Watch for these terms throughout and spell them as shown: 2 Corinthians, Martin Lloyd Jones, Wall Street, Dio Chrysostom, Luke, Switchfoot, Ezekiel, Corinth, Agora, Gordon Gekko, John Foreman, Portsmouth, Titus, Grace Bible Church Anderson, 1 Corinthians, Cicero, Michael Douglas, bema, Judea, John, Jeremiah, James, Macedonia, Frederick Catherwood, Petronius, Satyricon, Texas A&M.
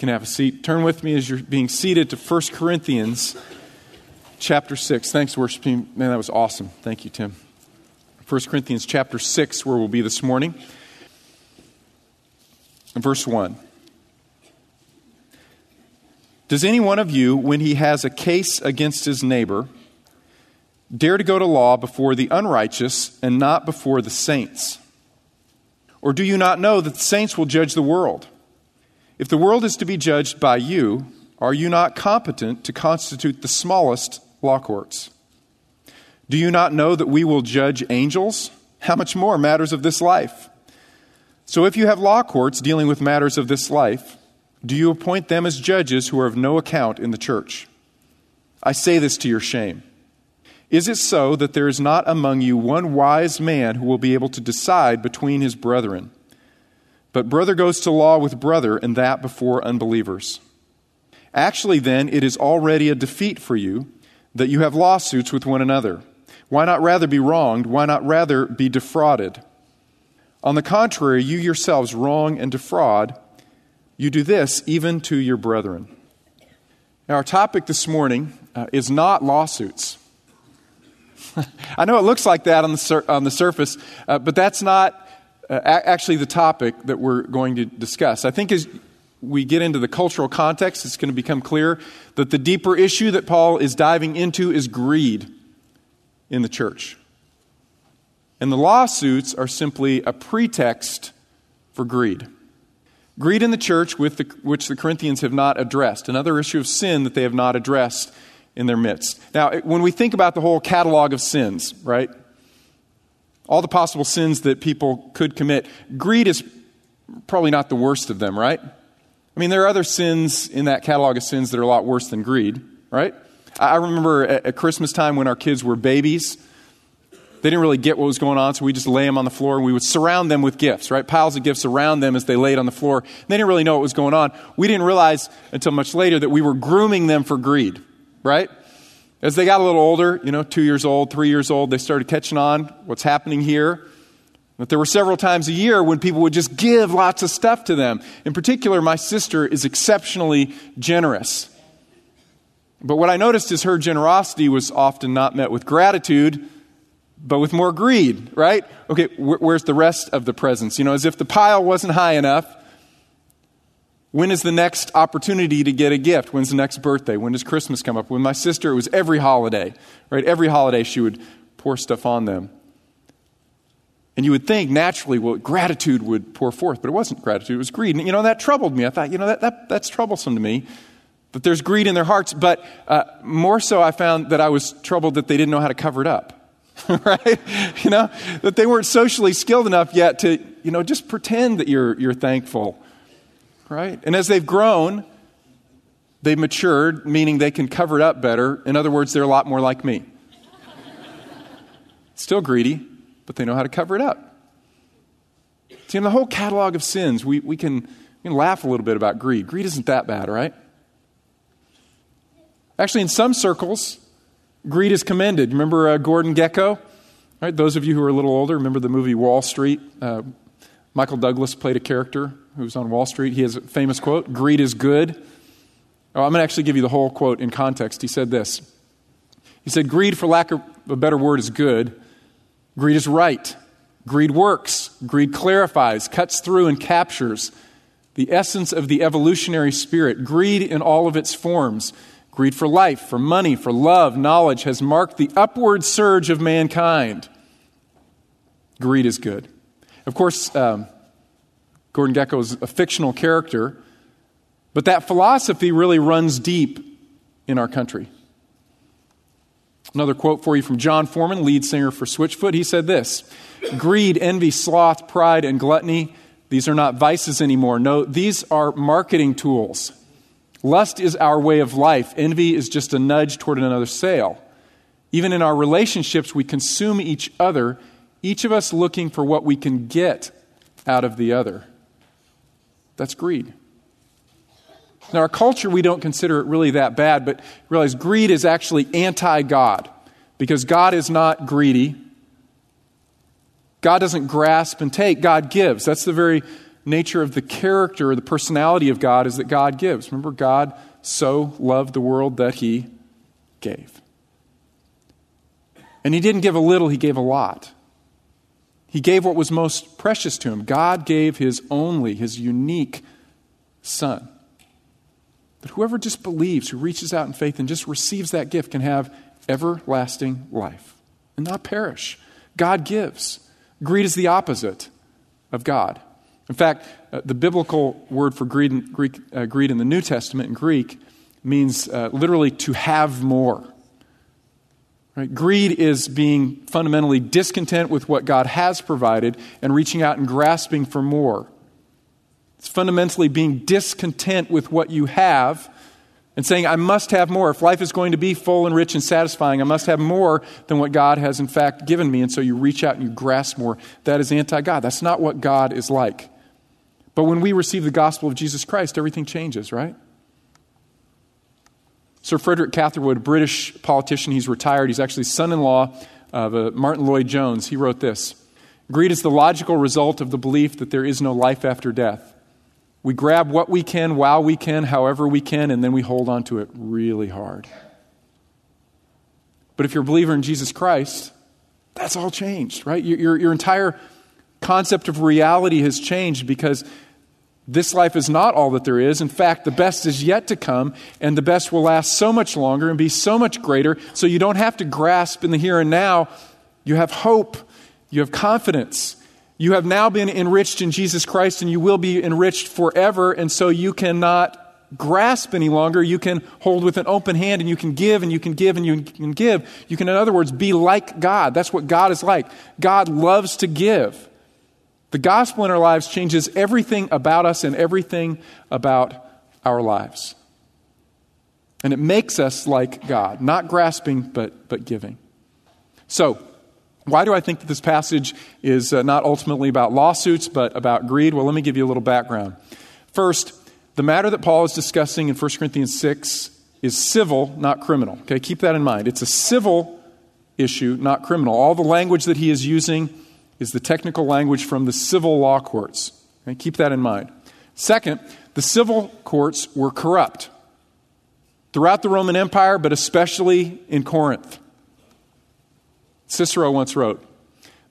can have a seat. Turn with me as you're being seated to 1 Corinthians chapter 6. Thanks, worship team. Man, that was awesome. Thank you, Tim. 1 Corinthians chapter 6, where we'll be this morning. Verse 1. Does any one of you, when he has a case against his neighbor, dare to go to law before the unrighteous and not before the saints? Or do you not know that the saints will judge the world? If the world is to be judged by you, are you not competent to constitute the smallest law courts? Do you not know that we will judge angels? How much more matters of this life? So if you have law courts dealing with matters of this life, do you appoint them as judges who are of no account in the church? I say this to your shame. Is it so that there is not among you one wise man who will be able to decide between his brethren? But brother goes to law with brother, and that before unbelievers. Actually, then, it is already a defeat for you that you have lawsuits with one another. Why not rather be wronged? Why not rather be defrauded? On the contrary, you yourselves wrong and defraud. You do this even to your brethren. Now, our topic this morning is not lawsuits. I know it looks like that on the surface, but that's not actually the topic that we're going to discuss. I think as we get into the cultural context, it's going to become clear that the deeper issue that Paul is diving into is greed in the church. And the lawsuits are simply a pretext for greed. Greed in the church, which the Corinthians have not addressed, another issue of sin that they have not addressed in their midst. Now, when we think about the whole catalog of sins, right? All the possible sins that people could commit, greed is probably not the worst of them, right? I mean, there are other sins in that catalog of sins that are a lot worse than greed, right? I remember at Christmas time when our kids were babies, they didn't really get what was going on, so we just lay them on the floor and we would surround them with gifts, right? Piles of gifts around them as they laid on the floor. They didn't really know what was going on. We didn't realize until much later that we were grooming them for greed, right? As they got a little older, 2 years old, 3 years old, they started catching on what's happening here. But there were several times a year when people would just give lots of stuff to them. In particular, my sister is exceptionally generous. But what I noticed is her generosity was often not met with gratitude, but with more greed, right? Okay, where's the rest of the presents? As if the pile wasn't high enough. When is the next opportunity to get a gift? When's the next birthday? When does Christmas come up? With my sister, it was every holiday, right? Every holiday she would pour stuff on them. And you would think naturally, well, gratitude would pour forth, but it wasn't gratitude, it was greed. And that troubled me. I thought, that's troublesome to me, that there's greed in their hearts. But more so, I found that I was troubled that they didn't know how to cover it up. Right? That they weren't socially skilled enough yet to, just pretend that you're thankful. Right? And as they've grown, they've matured, meaning they can cover it up better. In other words, they're a lot more like me. Still greedy, but they know how to cover it up. See, in the whole catalog of sins, we can laugh a little bit about greed. Greed isn't that bad, right? Actually, in some circles, greed is commended. Remember Gordon Gekko? Right, those of you who are a little older, remember the movie Wall Street? Michael Douglas played a character who was on Wall Street. He has a famous quote, "Greed is good." Oh, I'm going to actually give you the whole quote in context. He said this. He said, "Greed, for lack of a better word, is good. Greed is right. Greed works. Greed clarifies, cuts through, and captures the essence of the evolutionary spirit. Greed in all of its forms. Greed for life, for money, for love, knowledge has marked the upward surge of mankind. Greed is good." Of course, Gordon Gekko is a fictional character, but that philosophy really runs deep in our country. Another quote for you from John Foreman, lead singer for Switchfoot. He said this, "Greed, envy, sloth, pride, and gluttony, these are not vices anymore. No, these are marketing tools. Lust is our way of life. Envy is just a nudge toward another sale. Even in our relationships, we consume each other, each of us looking for what we can get out of the other." That's greed. Now, our culture, we don't consider it really that bad, but realize greed is actually anti-God because God is not greedy. God doesn't grasp and take. God gives. That's the very nature of the character or the personality of God is that God gives. Remember, God so loved the world that he gave. And he didn't give a little, he gave a lot. He gave what was most precious to him. God gave his only, his unique son. But whoever just believes, who reaches out in faith and just receives that gift can have everlasting life and not perish. God gives. Greed is the opposite of God. In fact, the biblical word for greed in the New Testament in Greek means literally to have more. Right? Greed is being fundamentally discontent with what God has provided and reaching out and grasping for more. It's fundamentally being discontent with what you have and saying, I must have more. If life is going to be full and rich and satisfying, I must have more than what God has in fact given me. And so you reach out and you grasp more. That is anti-God. That's not what God is like. But when we receive the gospel of Jesus Christ, everything changes, right? Sir Frederick Catherwood, a British politician, he's retired. He's actually son-in-law of Martin Lloyd Jones. He wrote this: "Greed is the logical result of the belief that there is no life after death. We grab what we can, while we can, however we can, and then we hold on to it really hard." But if you're a believer in Jesus Christ, that's all changed, right? Your entire concept of reality has changed because this life is not all that there is. In fact, the best is yet to come, and the best will last so much longer and be so much greater, so you don't have to grasp in the here and now. You have hope. You have confidence. You have now been enriched in Jesus Christ, and you will be enriched forever, and so you cannot grasp any longer. You can hold with an open hand, and you can give, and you can give, and you can give. You can, in other words, be like God. That's what God is like. God loves to give. The gospel in our lives changes everything about us and everything about our lives. And it makes us like God, not grasping, but giving. So, why do I think that this passage is not ultimately about lawsuits, but about greed? Well, let me give you a little background. First, the matter that Paul is discussing in 1 Corinthians 6 is civil, not criminal. Okay, keep that in mind. It's a civil issue, not criminal. All the language that he is using is the technical language from the civil law courts. Okay, keep that in mind. Second, the civil courts were corrupt throughout the Roman Empire, but especially in Corinth. Cicero once wrote,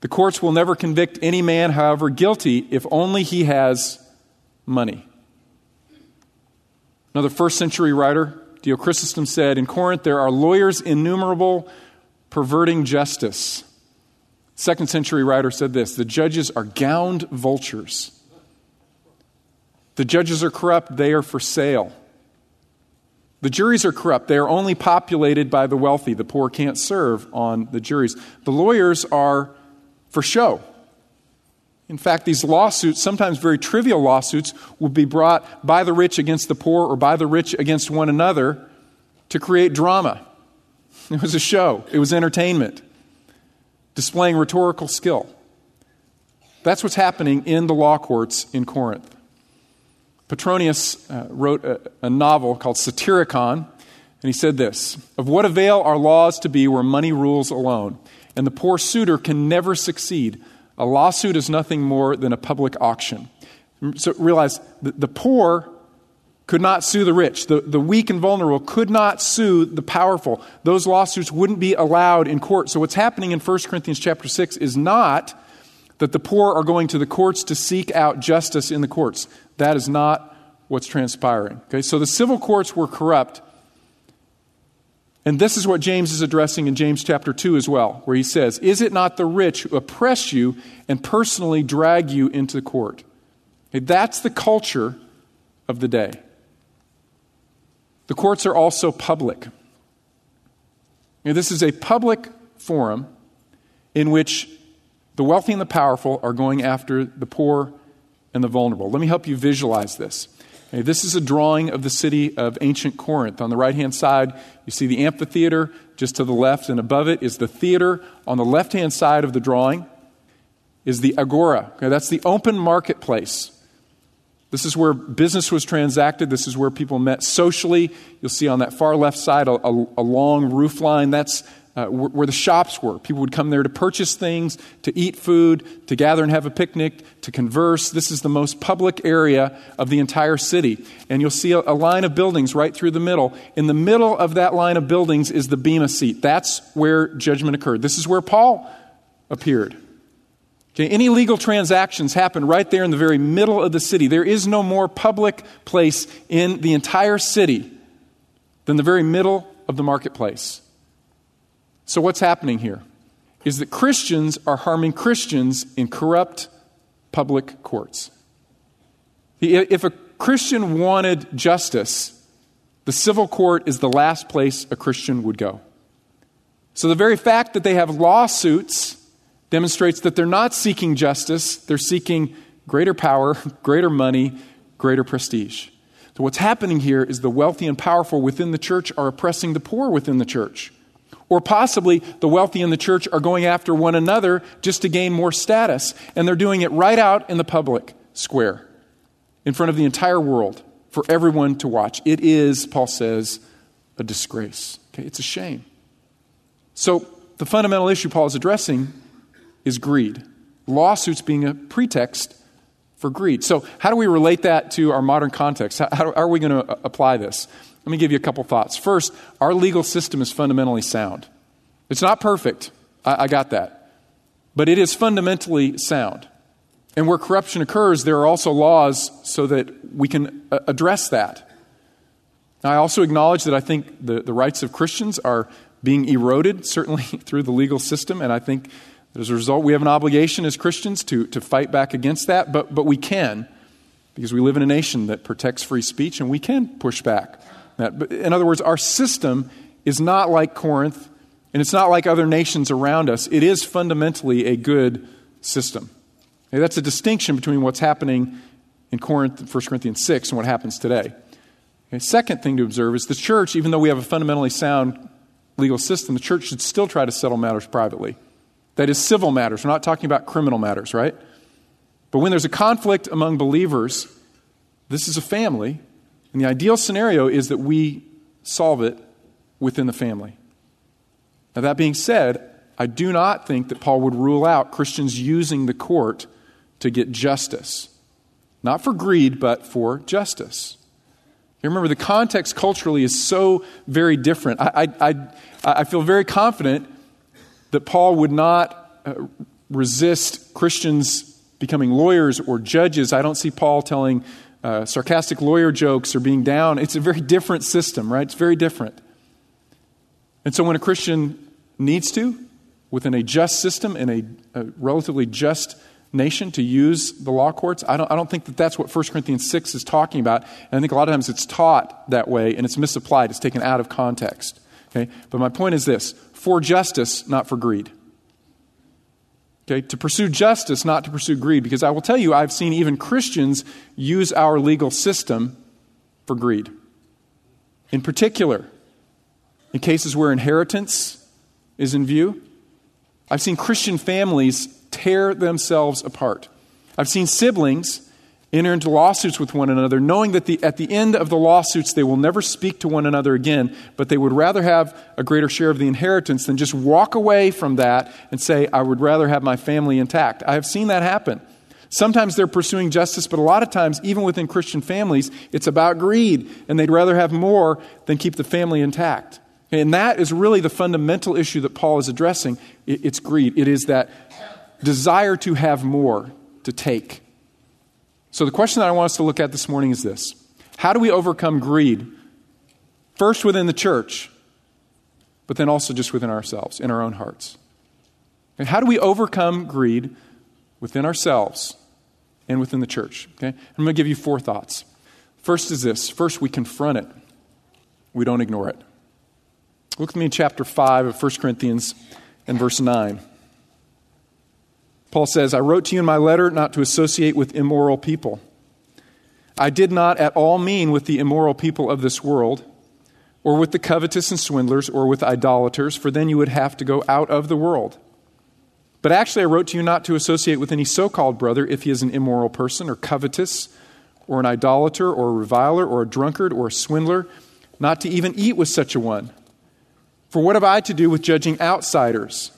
"The courts will never convict any man, however guilty, if only he has money." Another first century writer, Dio Chrysostom, said, "In Corinth there are lawyers innumerable perverting justice." Second century writer said this: "The judges are gowned vultures. The judges are corrupt, they are for sale. The juries are corrupt. They are only populated by the wealthy. The poor can't serve on the juries. The lawyers are for show. In fact, these lawsuits, sometimes very trivial lawsuits, will be brought by the rich against the poor or by the rich against one another to create drama." It was a show. It was entertainment, displaying rhetorical skill. That's what's happening in the law courts in Corinth. Petronius wrote a novel called Satyricon, and he said this: "Of what avail are laws to be where money rules alone? And the poor suitor can never succeed. A lawsuit is nothing more than a public auction." So realize the poor could not sue the rich. The weak and vulnerable could not sue the powerful. Those lawsuits wouldn't be allowed in court. So what's happening in 1 Corinthians chapter 6 is not that the poor are going to the courts to seek out justice in the courts. That is not what's transpiring. Okay, so the civil courts were corrupt. And this is what James is addressing in James chapter 2 as well, where he says, "Is it not the rich who oppress you and personally drag you into court?" Okay, that's the culture of the day. The courts are also public. Now, this is a public forum in which the wealthy and the powerful are going after the poor and the vulnerable. Let me help you visualize this. Okay, this is a drawing of the city of ancient Corinth. On the right-hand side, you see the amphitheater. Just to the left and above it is the theater. On the left-hand side of the drawing is the agora. Okay, that's the open marketplace. This is where business was transacted. This is where people met socially. You'll see on that far left side a long roof line. That's where the shops were. People would come there to purchase things, to eat food, to gather and have a picnic, to converse. This is the most public area of the entire city. And you'll see a line of buildings right through the middle. In the middle of that line of buildings is the bema seat. That's where judgment occurred. This is where Paul appeared. Okay, any legal transactions happen right there in the very middle of the city. There is no more public place in the entire city than the very middle of the marketplace. So what's happening here is that Christians are harming Christians in corrupt public courts. If a Christian wanted justice, the civil court is the last place a Christian would go. So the very fact that they have lawsuits demonstrates that they're not seeking justice, they're seeking greater power, greater money, greater prestige. So what's happening here is the wealthy and powerful within the church are oppressing the poor within the church. Or possibly the wealthy in the church are going after one another just to gain more status, and they're doing it right out in the public square, in front of the entire world, for everyone to watch. It is, Paul says, a disgrace. Okay, it's a shame. So the fundamental issue Paul is addressing is greed. Lawsuits being a pretext for greed. So how do we relate that to our modern context? How are we going to apply this? Let me give you a couple thoughts. First, our legal system is fundamentally sound. It's not perfect. I got that. But it is fundamentally sound. And where corruption occurs, there are also laws so that we can address that. Now, I also acknowledge that I think the rights of Christians are being eroded, certainly through the legal system, and I think as a result, we have an obligation as Christians to fight back against that, but we can, because we live in a nation that protects free speech, and we can push back. But in other words, our system is not like Corinth, and it's not like other nations around us. It is fundamentally a good system. Now, that's a distinction between what's happening in Corinth, 1 Corinthians 6, and what happens today. The second thing to observe is the church, even though we have a fundamentally sound legal system, the church should still try to settle matters privately. That is civil matters. We're not talking about criminal matters, right? But when there's a conflict among believers, this is a family. And the ideal scenario is that we solve it within the family. Now, that being said, I do not think that Paul would rule out Christians using the court to get justice. Not for greed, but for justice. You remember, the context culturally is so very different. I feel very confident that Paul would not resist Christians becoming lawyers or judges. I don't see Paul telling sarcastic lawyer jokes or being down. It's a very different system, right? It's very different. And so when a Christian needs to, within a just system and a relatively just nation, to use the law courts, I don't think that that's what 1 Corinthians 6 is talking about. And I think a lot of times it's taught that way and it's misapplied. It's taken out of context. Okay? But my point is this: for justice, not for greed. Okay, to pursue justice, not to pursue greed. Because I will tell you, I've seen even Christians use our legal system for greed. In particular, in cases where inheritance is in view, I've seen Christian families tear themselves apart. I've seen siblings enter into lawsuits with one another, knowing that at the end of the lawsuits they will never speak to one another again, but they would rather have a greater share of the inheritance than just walk away from that and say, I would rather have my family intact. I have seen that happen. Sometimes they're pursuing justice, but a lot of times, even within Christian families, it's about greed, and they'd rather have more than keep the family intact. And that is really the fundamental issue that Paul is addressing. It's greed. It is that desire to have more, to take. So the question that I want us to look at this morning is this: how do we overcome greed, first within the church, but then also just within ourselves, in our own hearts? And how do we overcome greed within ourselves and within the church? Okay, I'm going to give you four thoughts. First is this: first, we confront it. We don't ignore it. Look with me in chapter 5 of 1 Corinthians and verse 9. Paul says, I wrote to you in my letter not to associate with immoral people. I did not at all mean with the immoral people of this world, or with the covetous and swindlers, or with idolaters, for then you would have to go out of the world. But actually I wrote to you not to associate with any so-called brother if he is an immoral person, or covetous, or an idolater, or a reviler, or a drunkard, or a swindler, not to even eat with such a one. For what have I to do with judging outsiders?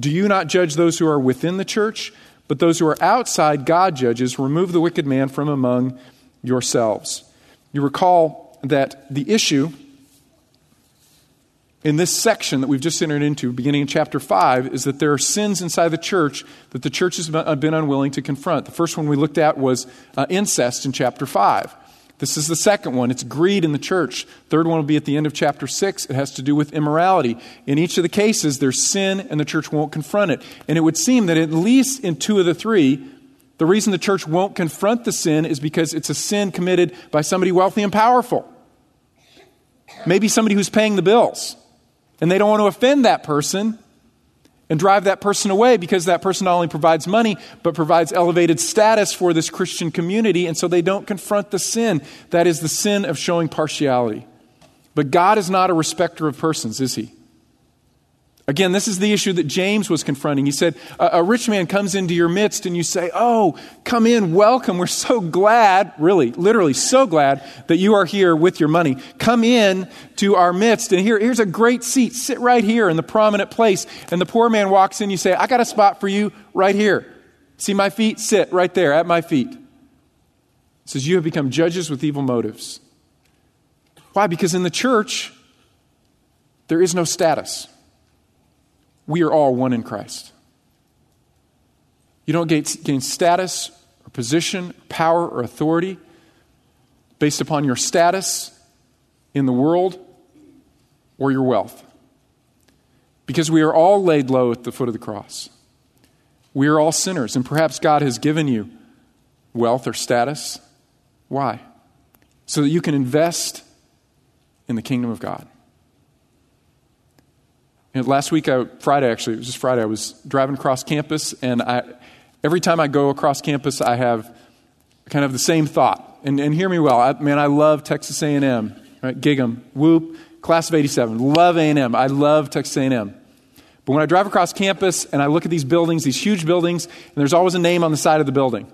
Do you not judge those who are within the church? But those who are outside, God judges. Remove the wicked man from among yourselves." You recall that the issue in this section that we've just entered into, beginning in chapter 5, is that there are sins inside the church that the church has been unwilling to confront. The first one we looked at was incest in chapter 5. This is the second one. It's greed in the church. Third one will be at the end of chapter 6. It has to do with immorality. In each of the cases, there's sin and the church won't confront it. And it would seem that at least in two of the three, the reason the church won't confront the sin is because it's a sin committed by somebody wealthy and powerful. Maybe somebody who's paying the bills. And they don't want to offend that person and drive that person away because that person not only provides money, but provides elevated status for this Christian community. And so they don't confront the sin. That is the sin of showing partiality. But God is not a respecter of persons, is he? Again, this is the issue that James was confronting. He said, a rich man comes into your midst and you say, "Oh, come in, welcome. We're so glad," really, literally so glad that you are here with your money. "Come in to our midst and here's a great seat. Sit right here in the prominent place." And the poor man walks in, you say, "I got a spot for you right here. See my feet? Sit right there at my feet." It says, "You have become judges with evil motives." Why? Because in the church, there is no status. We are all one in Christ. You don't gain status or position, or power or authority based upon your status in the world or your wealth. Because we are all laid low at the foot of the cross. We are all sinners, and perhaps God has given you wealth or status. Why? So that you can invest in the kingdom of God. And last week, Friday, I was driving across campus, and every time I go across campus, I have kind of the same thought. And hear me well. I love Texas A&M. Right? Gig 'em. Whoop. Class of 87. Love A&M. I love Texas A&M. But when I drive across campus, and I look at these buildings, these huge buildings, and there's always a name on the side of the building.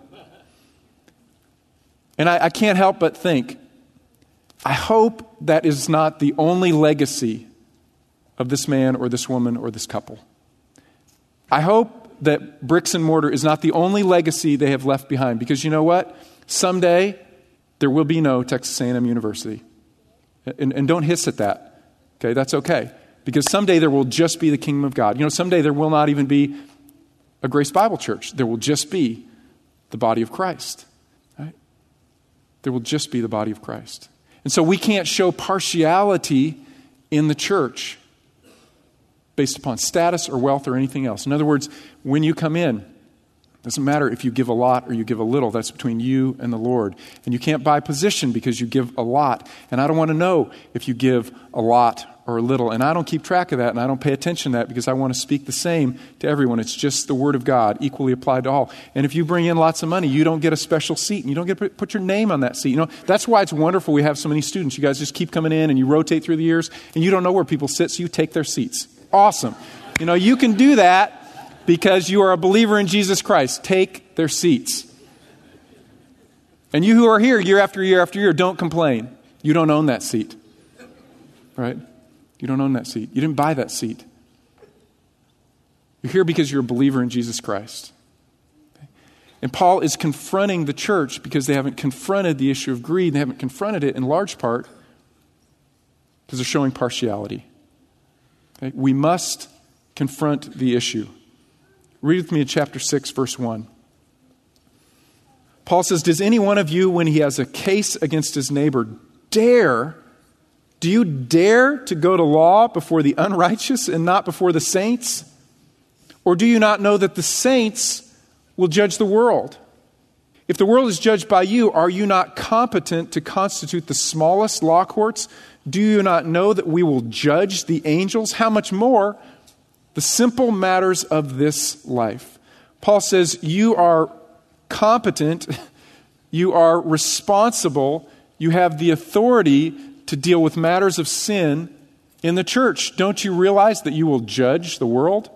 And I can't help but think, I hope that is not the only legacy of this man or this woman or this couple. I hope that bricks and mortar is not the only legacy they have left behind, because you know what? Someday there will be no Texas A&M University. And don't hiss at that. Okay, that's okay. Because someday there will just be the kingdom of God. You know, someday there will not even be a Grace Bible Church. There will just be the body of Christ. Right? There will just be the body of Christ. And so we can't show partiality in the church based upon status or wealth or anything else. In other words, when you come in, it doesn't matter if you give a lot or you give a little. That's between you and the Lord. And you can't buy position because you give a lot. And I don't want to know if you give a lot or a little. And I don't keep track of that, and I don't pay attention to that, because I want to speak the same to everyone. It's just the word of God, equally applied to all. And if you bring in lots of money, you don't get a special seat, and you don't get to put your name on that seat. You know, that's why it's wonderful we have so many students. You guys just keep coming in, and you rotate through the years, and you don't know where people sit, so you take their seats. Awesome. You know, you can do that because you are a believer in Jesus Christ. Take their seats. And you who are here year after year after year, don't complain. You don't own that seat. Right? You don't own that seat. You didn't buy that seat. You're here because you're a believer in Jesus Christ. Okay? And Paul is confronting the church because they haven't confronted the issue of greed. They haven't confronted it in large part because they're showing partiality. We must confront the issue. Read with me in chapter 6, verse 1. Paul says, "Does any one of you, when he has a case against his neighbor, do you dare to go to law before the unrighteous and not before the saints? Or do you not know that the saints will judge the world? If the world is judged by you, are you not competent to constitute the smallest law courts? Do you not know that we will judge the angels? How much more the simple matters of this life?" Paul says you are competent, you are responsible, you have the authority to deal with matters of sin in the church. Don't you realize that you will judge the world?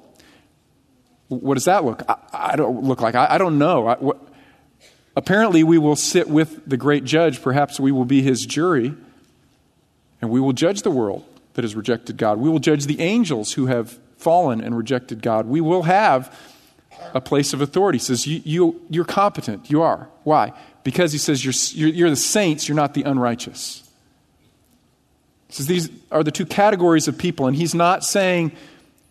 What does that look? I don't look like. I don't know. Apparently we will sit with the great judge. Perhaps we will be his jury. And we will judge the world. that has rejected God. We will judge the angels who have fallen and rejected God. We will have a place of authority. He says, you're competent. You are. Why? Because he says, you're the saints, you're not the unrighteous. He says, these are the two categories of people. And he's not saying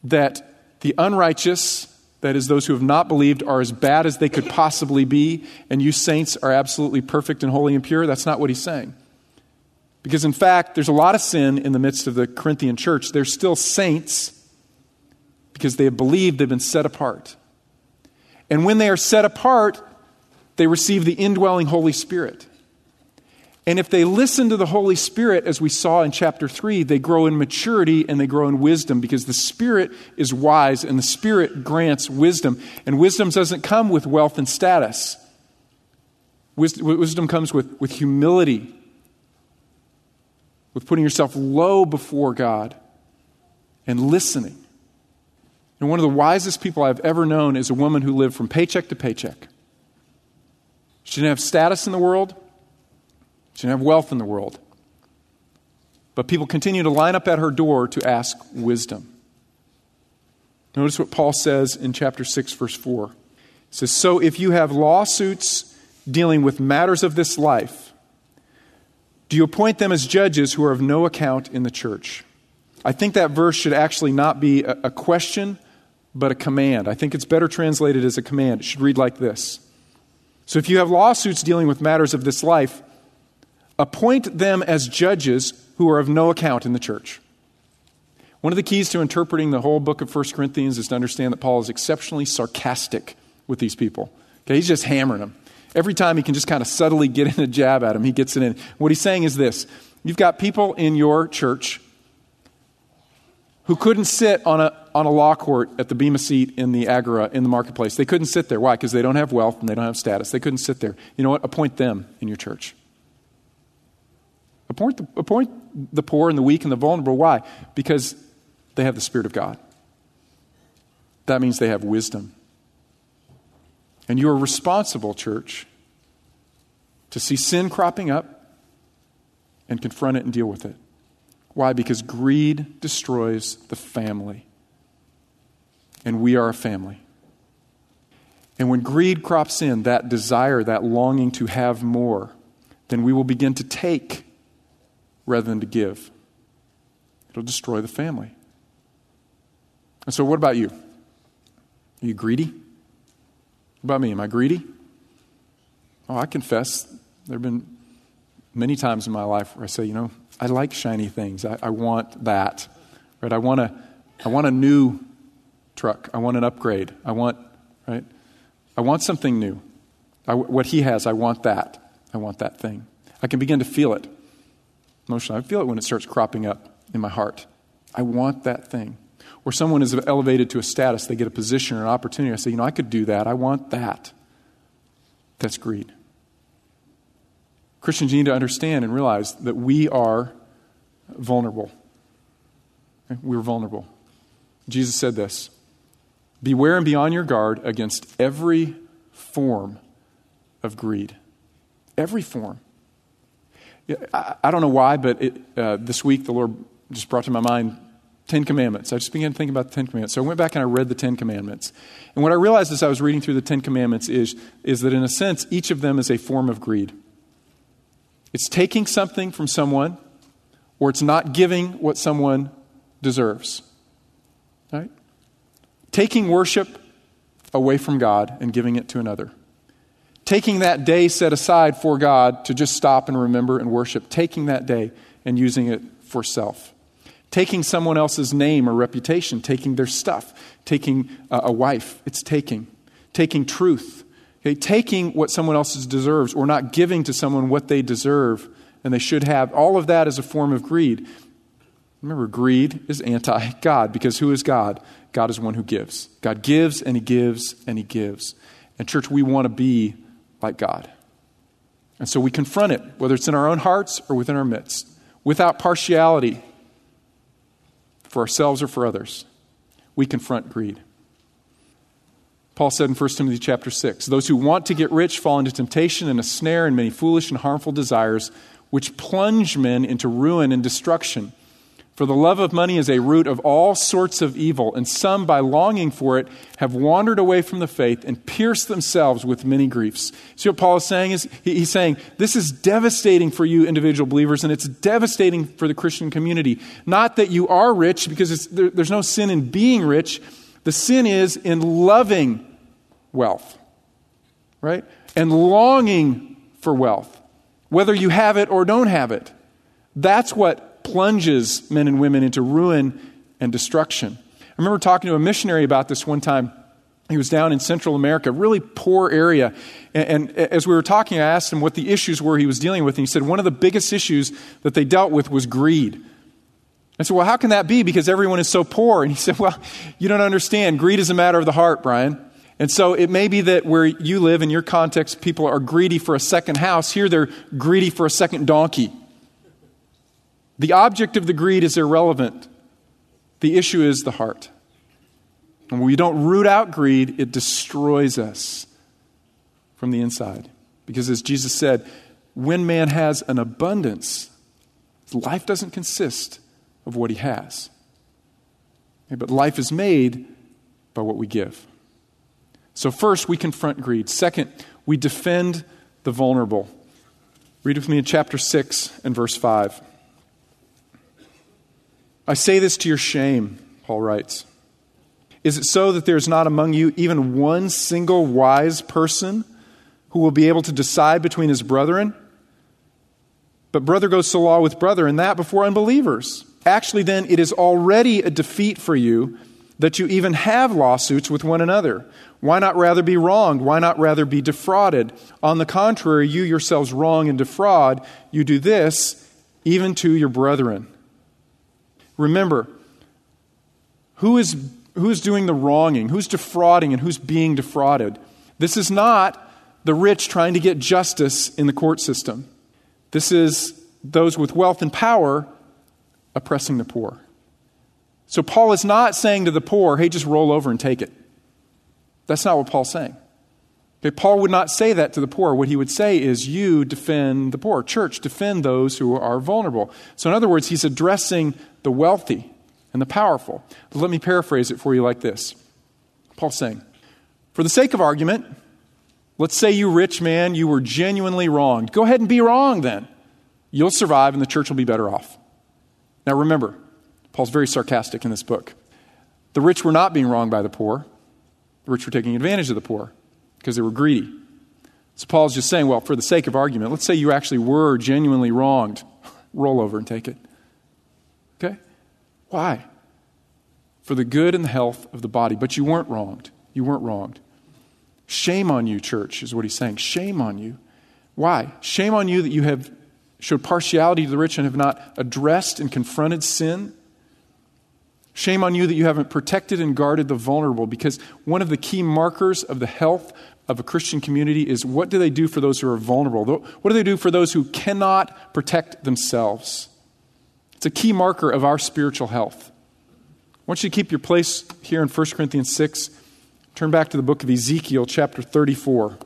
that the unrighteous, that is those who have not believed, are as bad as they could possibly be, and you saints are absolutely perfect and holy and pure. That's not what he's saying. Because in fact, there's a lot of sin in the midst of the Corinthian church. They're still saints because they have believed, they've been set apart. And when they are set apart, they receive the indwelling Holy Spirit. And if they listen to the Holy Spirit, as we saw in chapter 3, they grow in maturity and they grow in wisdom, because the Spirit is wise and the Spirit grants wisdom. And wisdom doesn't come with wealth and status. Wisdom comes with humility, with putting yourself low before God and listening. And one of the wisest people I've ever known is a woman who lived from paycheck to paycheck. She didn't have status in the world. She didn't have wealth in the world. But people continue to line up at her door to ask wisdom. Notice what Paul says in chapter 6, verse 4. He says, "So if you have lawsuits dealing with matters of this life, do you appoint them as judges who are of no account in the church?" I think that verse should actually not be a question, but a command. I think it's better translated as a command. It should read like this. "So if you have lawsuits dealing with matters of this life, appoint them as judges who are of no account in the church." One of the keys to interpreting the whole book of 1 Corinthians is to understand that Paul is exceptionally sarcastic with these people. Okay, he's just hammering them. Every time he can just kind of subtly get in a jab at them, he gets it in. What he's saying is this. You've got people in your church who couldn't sit on a law court at the Bema seat in the Agora, in the marketplace. They couldn't sit there. Why? Because they don't have wealth and they don't have status. They couldn't sit there. You know what? Appoint them in your church. Appoint the poor and the weak and the vulnerable. Why? Because they have the Spirit of God. That means they have wisdom. And you are responsible, church, to see sin cropping up and confront it and deal with it. Why? Because greed destroys the family. And we are a family. And when greed crops in, that desire, that longing to have more, then we will begin to take rather than to give. It'll destroy the family. And so what about you? Are you greedy? What about me? Am I greedy? Oh, I confess there have been many times in my life where I say, I like shiny things. I want that. Right? I want a new truck. I want an upgrade. I want something new. What he has, I want that. I want that thing. I can begin to feel it emotionally. I feel it when it starts cropping up in my heart. I want that thing. Or someone is elevated to a status. They get a position or an opportunity. I say, I could do that. I want that. That's greed. Christians need to understand and realize that we are vulnerable. We're vulnerable. Jesus said this: "Beware and be on your guard against every form of greed." Every form. I don't know why, but this week the Lord just brought to my mind 10 Commandments. I just began to think about the 10 Commandments. So I went back and I read the 10 Commandments. And what I realized as I was reading through the 10 Commandments is that in a sense, each of them is a form of greed. It's taking something from someone, or it's not giving what someone deserves. Right? Taking worship away from God and giving it to another. Taking that day set aside for God to just stop and remember and worship. Taking that day and using it for self. Taking someone else's name or reputation. Taking their stuff. Taking a wife. It's taking. Taking truth. Okay, taking what someone else deserves, or not giving to someone what they deserve and they should have, all of that is a form of greed. Remember, greed is anti-God, because who is God? God is one who gives. God gives and he gives and he gives. And church, we want to be like God. And so we confront it, whether it's in our own hearts or within our midst, without partiality for ourselves or for others. We confront greed. Paul said in 1 Timothy chapter 6, "Those who want to get rich fall into temptation and a snare and many foolish and harmful desires, which plunge men into ruin and destruction, For the love of money is a root of all sorts of evil, and some, by longing for it, have wandered away from the faith and pierced themselves with many griefs." See what Paul is saying? He's saying, this is devastating for you individual believers, and it's devastating for the Christian community. Not that you are rich, because there's no sin in being rich. The sin is in loving wealth, right? And longing for wealth, whether you have it or don't have it. That's what plunges men and women into ruin and destruction. I remember talking to a missionary about this one time. He was down in Central America, really poor area. And as we were talking, I asked him what the issues were he was dealing with. And he said one of the biggest issues that they dealt with was greed. I said, well, how can that be? Because everyone is so poor. And he said, well, you don't understand. Greed is a matter of the heart, Brian. And so it may be that where you live, in your context, people are greedy for a second house. Here they're greedy for a second donkey. The object of the greed is irrelevant. The issue is the heart. And when we don't root out greed, it destroys us from the inside. Because as Jesus said, when man has an abundance, his life doesn't consist of what he has. But life is made by what we give. So first, we confront greed. Second, we defend the vulnerable. Read with me in chapter 6 and verse 5. "I say this to your shame," Paul writes. "Is it so that there is not among you even one single wise person who will be able to decide between his brethren? But brother goes to law with brother, and that before unbelievers. Actually, then, it is already a defeat for you that you even have lawsuits with one another. Why not rather be wronged? Why not rather be defrauded? On the contrary, you yourselves wrong and defraud. You do this even to your brethren." Remember, who's doing the wronging? Who's defrauding and who's being defrauded? This is not the rich trying to get justice in the court system. This is those with wealth and power oppressing the poor. So Paul is not saying to the poor, hey, just roll over and take it. That's not what Paul's saying. Okay, Paul would not say that to the poor. What he would say is, you defend the poor. Church, defend those who are vulnerable. So in other words, he's addressing the wealthy and the powerful. But let me paraphrase it for you like this. Paul's saying, for the sake of argument, let's say you rich man, you were genuinely wronged. Go ahead and be wronged then. You'll survive and the church will be better off. Now remember, Paul's very sarcastic in this book. The rich were not being wronged by the poor. The rich were taking advantage of the poor, because they were greedy. So Paul's just saying, well, for the sake of argument, let's say you actually were genuinely wronged. Roll over and take it. Okay? Why? For the good and the health of the body. But you weren't wronged. You weren't wronged. Shame on you, church, is what he's saying. Shame on you. Why? Shame on you that you have showed partiality to the rich and have not addressed and confronted sin. Shame on you that you haven't protected and guarded the vulnerable, because one of the key markers of the health of a Christian community is, what do they do for those who are vulnerable? What do they do for those who cannot protect themselves? It's a key marker of our spiritual health. I want you to keep your place here in 1 Corinthians 6. Turn back to the book of Ezekiel, chapter 34.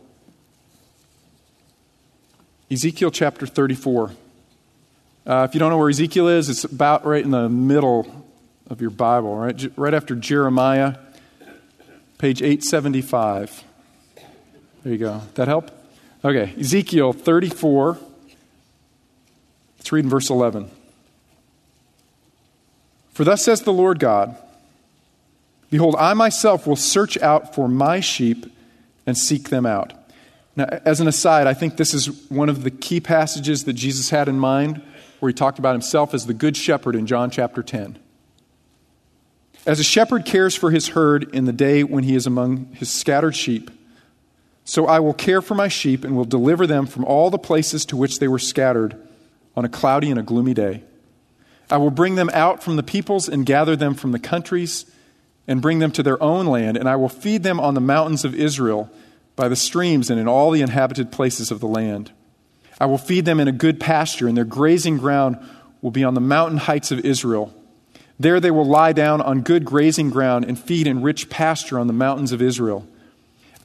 Ezekiel, chapter 34. If you don't know where Ezekiel is, it's about right in the middle of your Bible, right after Jeremiah, page 875. There you go. That help? Okay, Ezekiel 34. Let's read in verse 11. "For thus says the Lord God, behold, I myself will search out for my sheep and seek them out." Now, as an aside, I think this is one of the key passages that Jesus had in mind, where he talked about himself as the good shepherd in John chapter 10. "As a shepherd cares for his herd in the day when he is among his scattered sheep, so I will care for my sheep and will deliver them from all the places to which they were scattered on a cloudy and a gloomy day. I will bring them out from the peoples and gather them from the countries and bring them to their own land, and I will feed them on the mountains of Israel, by the streams and in all the inhabited places of the land. I will feed them in a good pasture, and their grazing ground will be on the mountain heights of Israel. There they will lie down on good grazing ground and feed in rich pasture on the mountains of Israel.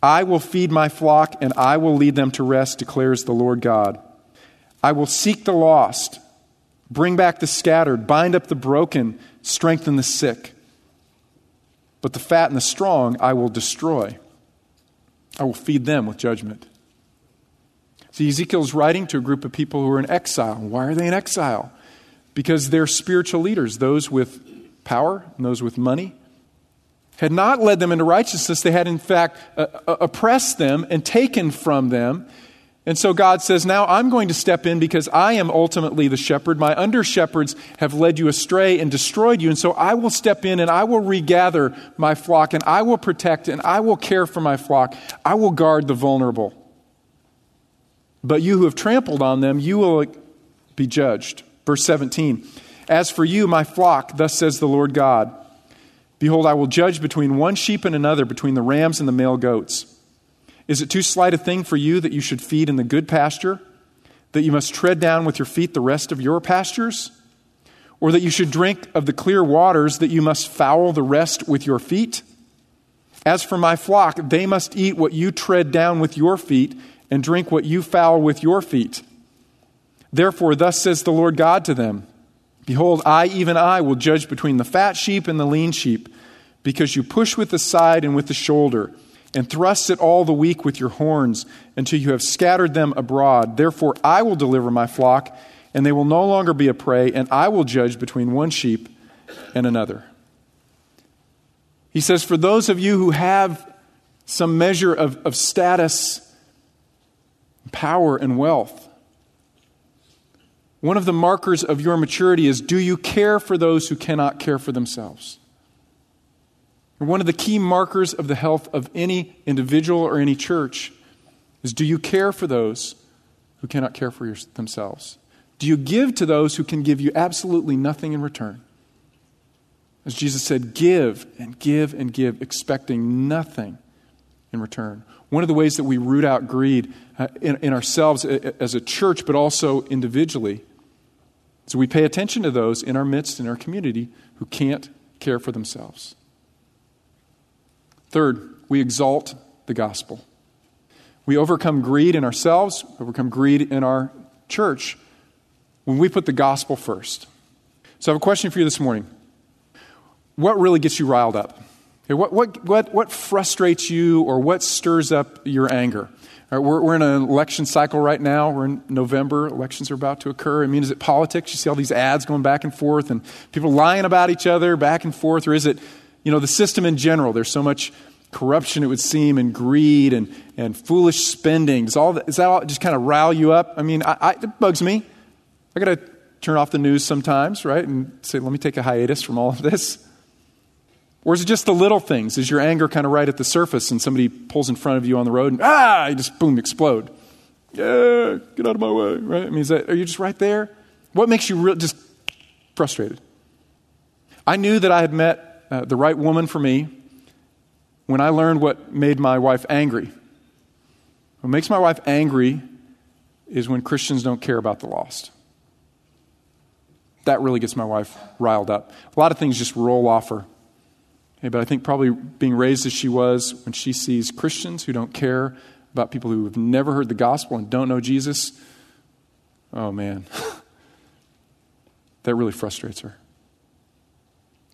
I will feed my flock and I will lead them to rest, declares the Lord God. I will seek the lost, bring back the scattered, bind up the broken, strengthen the sick. But the fat and the strong I will destroy. I will feed them with judgment." See, Ezekiel's writing to a group of people who are in exile. Why are they in exile? Because their spiritual leaders, those with power and those with money, had not led them into righteousness. They had, in fact, oppressed them and taken from them. And so God says, now I'm going to step in because I am ultimately the shepherd. My under-shepherds have led you astray and destroyed you. And so I will step in and I will regather my flock and I will protect and I will care for my flock. I will guard the vulnerable. But you who have trampled on them, you will be judged. Verse 17, "As for you, my flock, thus says the Lord God, behold, I will judge between one sheep and another, between the rams and the male goats. Is it too slight a thing for you that you should feed in the good pasture, that you must tread down with your feet the rest of your pastures? Or that you should drink of the clear waters, that you must foul the rest with your feet? As for my flock, they must eat what you tread down with your feet and drink what you foul with your feet. Therefore, thus says the Lord God to them, behold, I, even I, will judge between the fat sheep and the lean sheep, because you push with the side and with the shoulder, and thrust at all the weak with your horns, until you have scattered them abroad. Therefore, I will deliver my flock, and they will no longer be a prey, and I will judge between one sheep and another." He says, for those of you who have some measure of status, power, and wealth, one of the markers of your maturity is, do you care for those who cannot care for themselves? One of the key markers of the health of any individual or any church is, do you care for those who cannot care for themselves? Do you give to those who can give you absolutely nothing in return? As Jesus said, give and give and give, expecting nothing in return. One of the ways that we root out greed in ourselves as a church, but also individually, so we pay attention to those in our midst, in our community, who can't care for themselves. Third, we exalt the gospel. We overcome greed in ourselves, overcome greed in our church, when we put the gospel first. So I have a question for you this morning. What really gets you riled up? Okay, what frustrates you, or what stirs up your anger? All right, we're in an election cycle right now. We're in November. Elections are about to occur. I mean, is it politics? You see all these ads going back and forth and people lying about each other back and forth, or is it, you know, the system in general? There's so much corruption, it would seem, and greed and foolish spending. Does that all just kind of rile you up? I mean, it bugs me. I got to turn off the news sometimes, right? And say, let me take a hiatus from all of this. Or is it just the little things? Is your anger kind of right at the surface and somebody pulls in front of you on the road and, you just, boom, explode. Yeah, get out of my way, right? I mean, are you just right there? What makes you just frustrated? I knew that I had met the right woman for me when I learned what made my wife angry. What makes my wife angry is when Christians don't care about the lost. That really gets my wife riled up. A lot of things just roll off her. Okay, but I think probably being raised as she was, when she sees Christians who don't care about people who have never heard the gospel and don't know Jesus, oh man, that really frustrates her.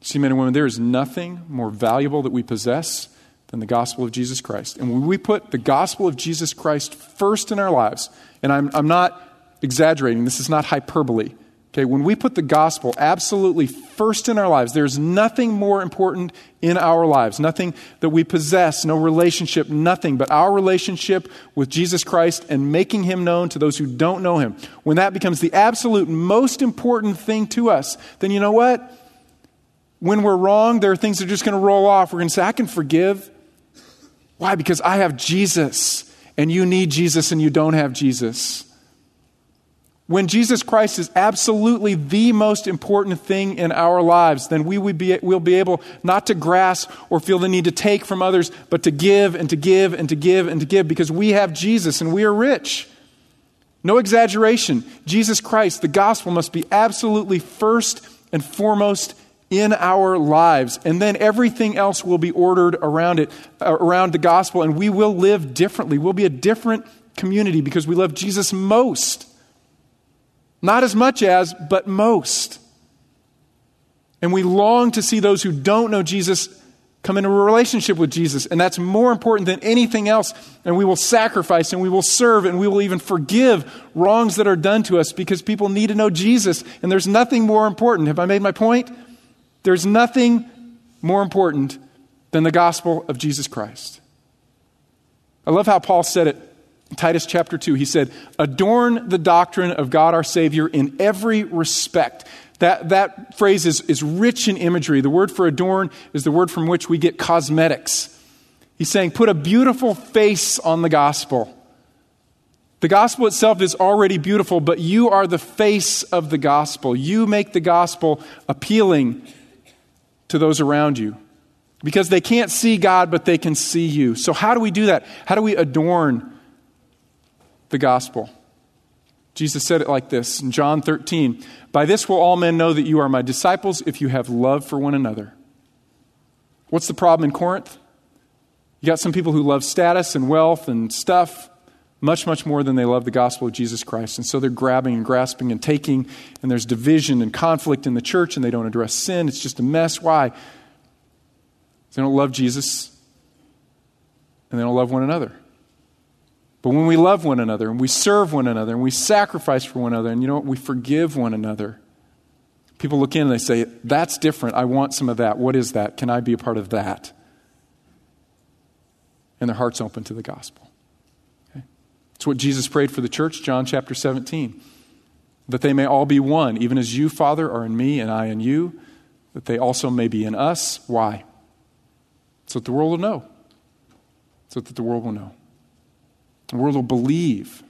See, men and women, there is nothing more valuable that we possess than the gospel of Jesus Christ. And when we put the gospel of Jesus Christ first in our lives, and I'm not exaggerating, this is not hyperbole, okay? When we put the gospel absolutely first in our lives, there's nothing more important in our lives, nothing that we possess, no relationship, nothing but our relationship with Jesus Christ and making him known to those who don't know him. When that becomes the absolute most important thing to us, then you know what? When we're wrong, there are things that are just going to roll off. We're going to say, I can forgive. Why? Because I have Jesus, and you need Jesus, and you don't have Jesus. When Jesus Christ is absolutely the most important thing in our lives, then we'll be able not to grasp or feel the need to take from others, but to give and to give and to give and to give, because we have Jesus and we are rich. No exaggeration. Jesus Christ, the gospel, must be absolutely first and foremost in our lives, and then everything else will be ordered around it, around the gospel, and we will live differently. We'll be a different community because we love Jesus most. Not as much as, but most. And we long to see those who don't know Jesus come into a relationship with Jesus. And that's more important than anything else. And we will sacrifice and we will serve and we will even forgive wrongs that are done to us because people need to know Jesus. And there's nothing more important. Have I made my point? There's nothing more important than the gospel of Jesus Christ. I love how Paul said it. Titus chapter 2, he said, adorn the doctrine of God our Savior in every respect. That phrase is rich in imagery. The word for adorn is the word from which we get cosmetics. He's saying, put a beautiful face on the gospel. The gospel itself is already beautiful, but you are the face of the gospel. You make the gospel appealing to those around you because they can't see God, but they can see you. So how do we do that? How do we adorn the gospel? Jesus said it like this in John 13, by this will all men know that you are my disciples if you have love for one another. What's the problem in Corinth? You got some people who love status and wealth and stuff much, much more than they love the gospel of Jesus Christ. And so they're grabbing and grasping and taking, and there's division and conflict in the church, and they don't address sin. It's just a mess. Why? They don't love Jesus and they don't love one another. But when we love one another and we serve one another and we sacrifice for one another and you know what? We forgive one another. People look in and they say, that's different. I want some of that. What is that? Can I be a part of that? And their heart's open to the gospel. Okay? It's what Jesus prayed for the church, John chapter 17, that they may all be one, even as you, Father, are in me and I in you, that they also may be in us. Why? So that the world will know. So that the world will know. The world will believe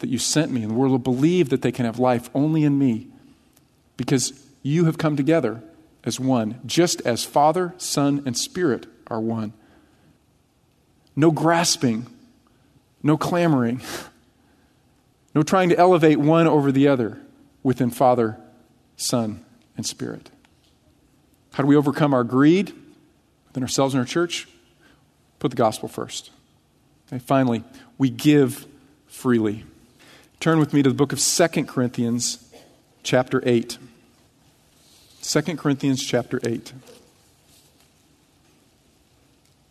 that you sent me, and the world will believe that they can have life only in me because you have come together as one, just as Father, Son, and Spirit are one. No grasping, no clamoring, no trying to elevate one over the other within Father, Son, and Spirit. How do we overcome our greed within ourselves and our church? Put the gospel first. And finally, we give freely. Turn with me to the book of 2 Corinthians chapter 8. 2 Corinthians chapter 8.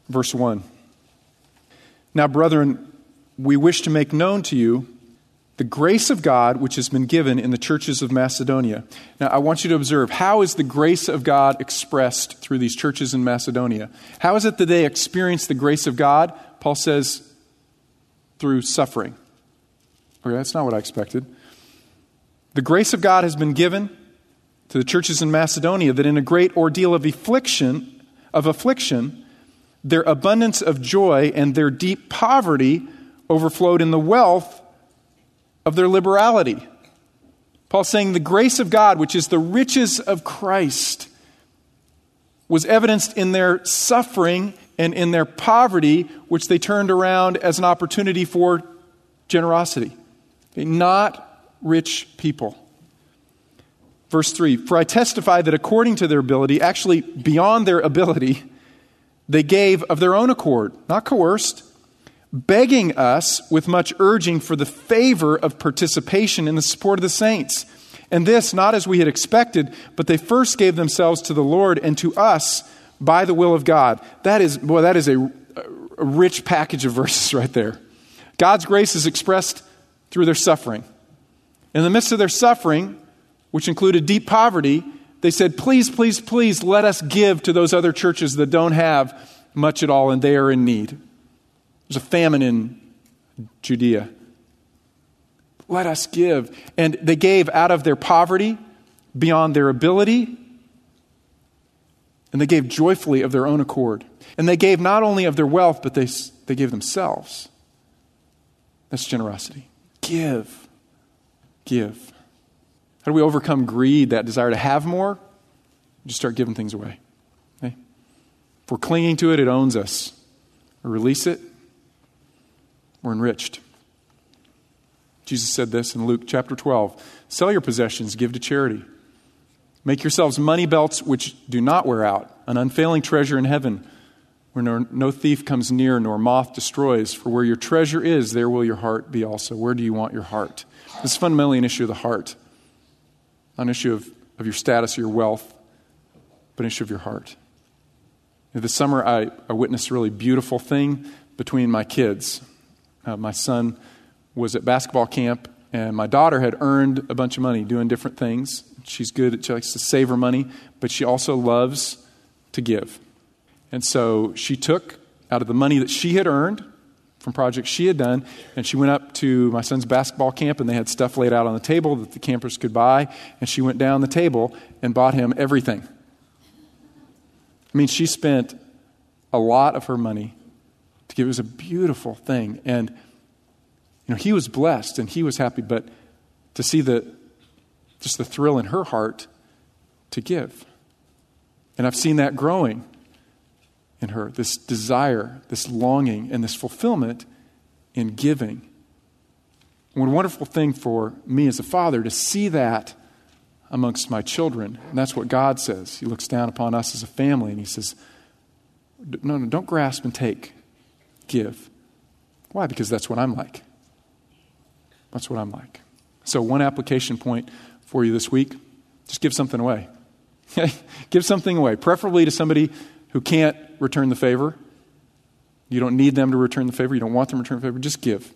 Verse 1. Now, brethren, we wish to make known to you the grace of God which has been given in the churches of Macedonia. Now, I want you to observe, how is the grace of God expressed through these churches in Macedonia? How is it that they experience the grace of God? Paul says, through suffering. Okay, that's not what I expected. The grace of God has been given to the churches in Macedonia that in a great ordeal of affliction, their abundance of joy and their deep poverty overflowed in the wealth of their liberality. Paul's saying the grace of God, which is the riches of Christ, was evidenced in their suffering and in their poverty, which they turned around as an opportunity for generosity. Not rich people. Verse 3, for I testify that according to their ability, actually beyond their ability, they gave of their own accord, not coerced, begging us with much urging for the favor of participation in the support of the saints. And this, not as we had expected, but they first gave themselves to the Lord and to us, by the will of God. That is a rich package of verses right there. God's grace is expressed through their suffering. In the midst of their suffering, which included deep poverty, they said, please, please, please let us give to those other churches that don't have much at all and they are in need. There's a famine in Judea. Let us give. And they gave out of their poverty, beyond their ability, and they gave joyfully of their own accord. And they gave not only of their wealth, but they gave themselves. That's generosity. Give. Give. How do we overcome greed, that desire to have more? Just start giving things away. Okay? If we're clinging to it, it owns us. We release it, we're enriched. Jesus said this in Luke chapter 12. Sell your possessions, give to charity. Make yourselves money belts which do not wear out, an unfailing treasure in heaven, where no thief comes near nor moth destroys. For where your treasure is, there will your heart be also. Where do you want your heart? This is fundamentally an issue of the heart. not an issue of your status or your wealth, but an issue of your heart. This summer, I witnessed a really beautiful thing between my kids. My son was at basketball camp, and my daughter had earned a bunch of money doing different things. She's good, she likes to save her money, but she also loves to give. And so she took out of the money that she had earned from projects she had done, and she went up to my son's basketball camp, and they had stuff laid out on the table that the campers could buy, and she went down the table and bought him everything. I mean, she spent a lot of her money to give. It was a beautiful thing, and you know, he was blessed and he was happy, but to see the thrill in her heart to give. And I've seen that growing in her, this desire, this longing, and this fulfillment in giving. And what a wonderful thing for me as a father to see that amongst my children. And that's what God says. He looks down upon us as a family and he says, no, don't grasp and take, give. Why? Because that's what I'm like. That's what I'm like. So one application point for you this week, just give something away. Give something away, preferably to somebody who can't return the favor. You don't need them to return the favor. You don't want them to return the favor. Just give.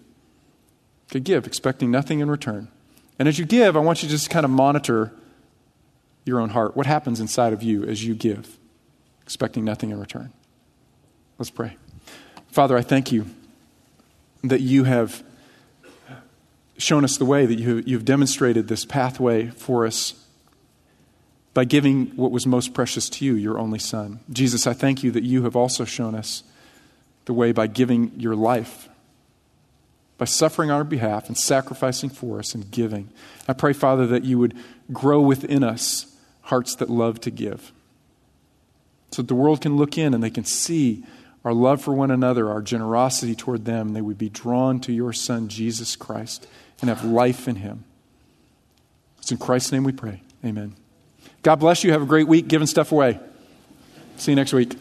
Okay, give, expecting nothing in return. And as you give, I want you to just kind of monitor your own heart. What happens inside of you as you give, expecting nothing in return? Let's pray. Father, I thank you that you have shown us the way, that you've demonstrated this pathway for us by giving what was most precious to you, your only son. Jesus, I thank you that you have also shown us the way by giving your life, by suffering on our behalf and sacrificing for us and giving. I pray, Father, that you would grow within us hearts that love to give, so that the world can look in and they can see our love for one another, our generosity toward them. They would be drawn to your son, Jesus Christ, and have life in him. It's in Christ's name we pray. Amen. God bless you. Have a great week giving stuff away. See you next week.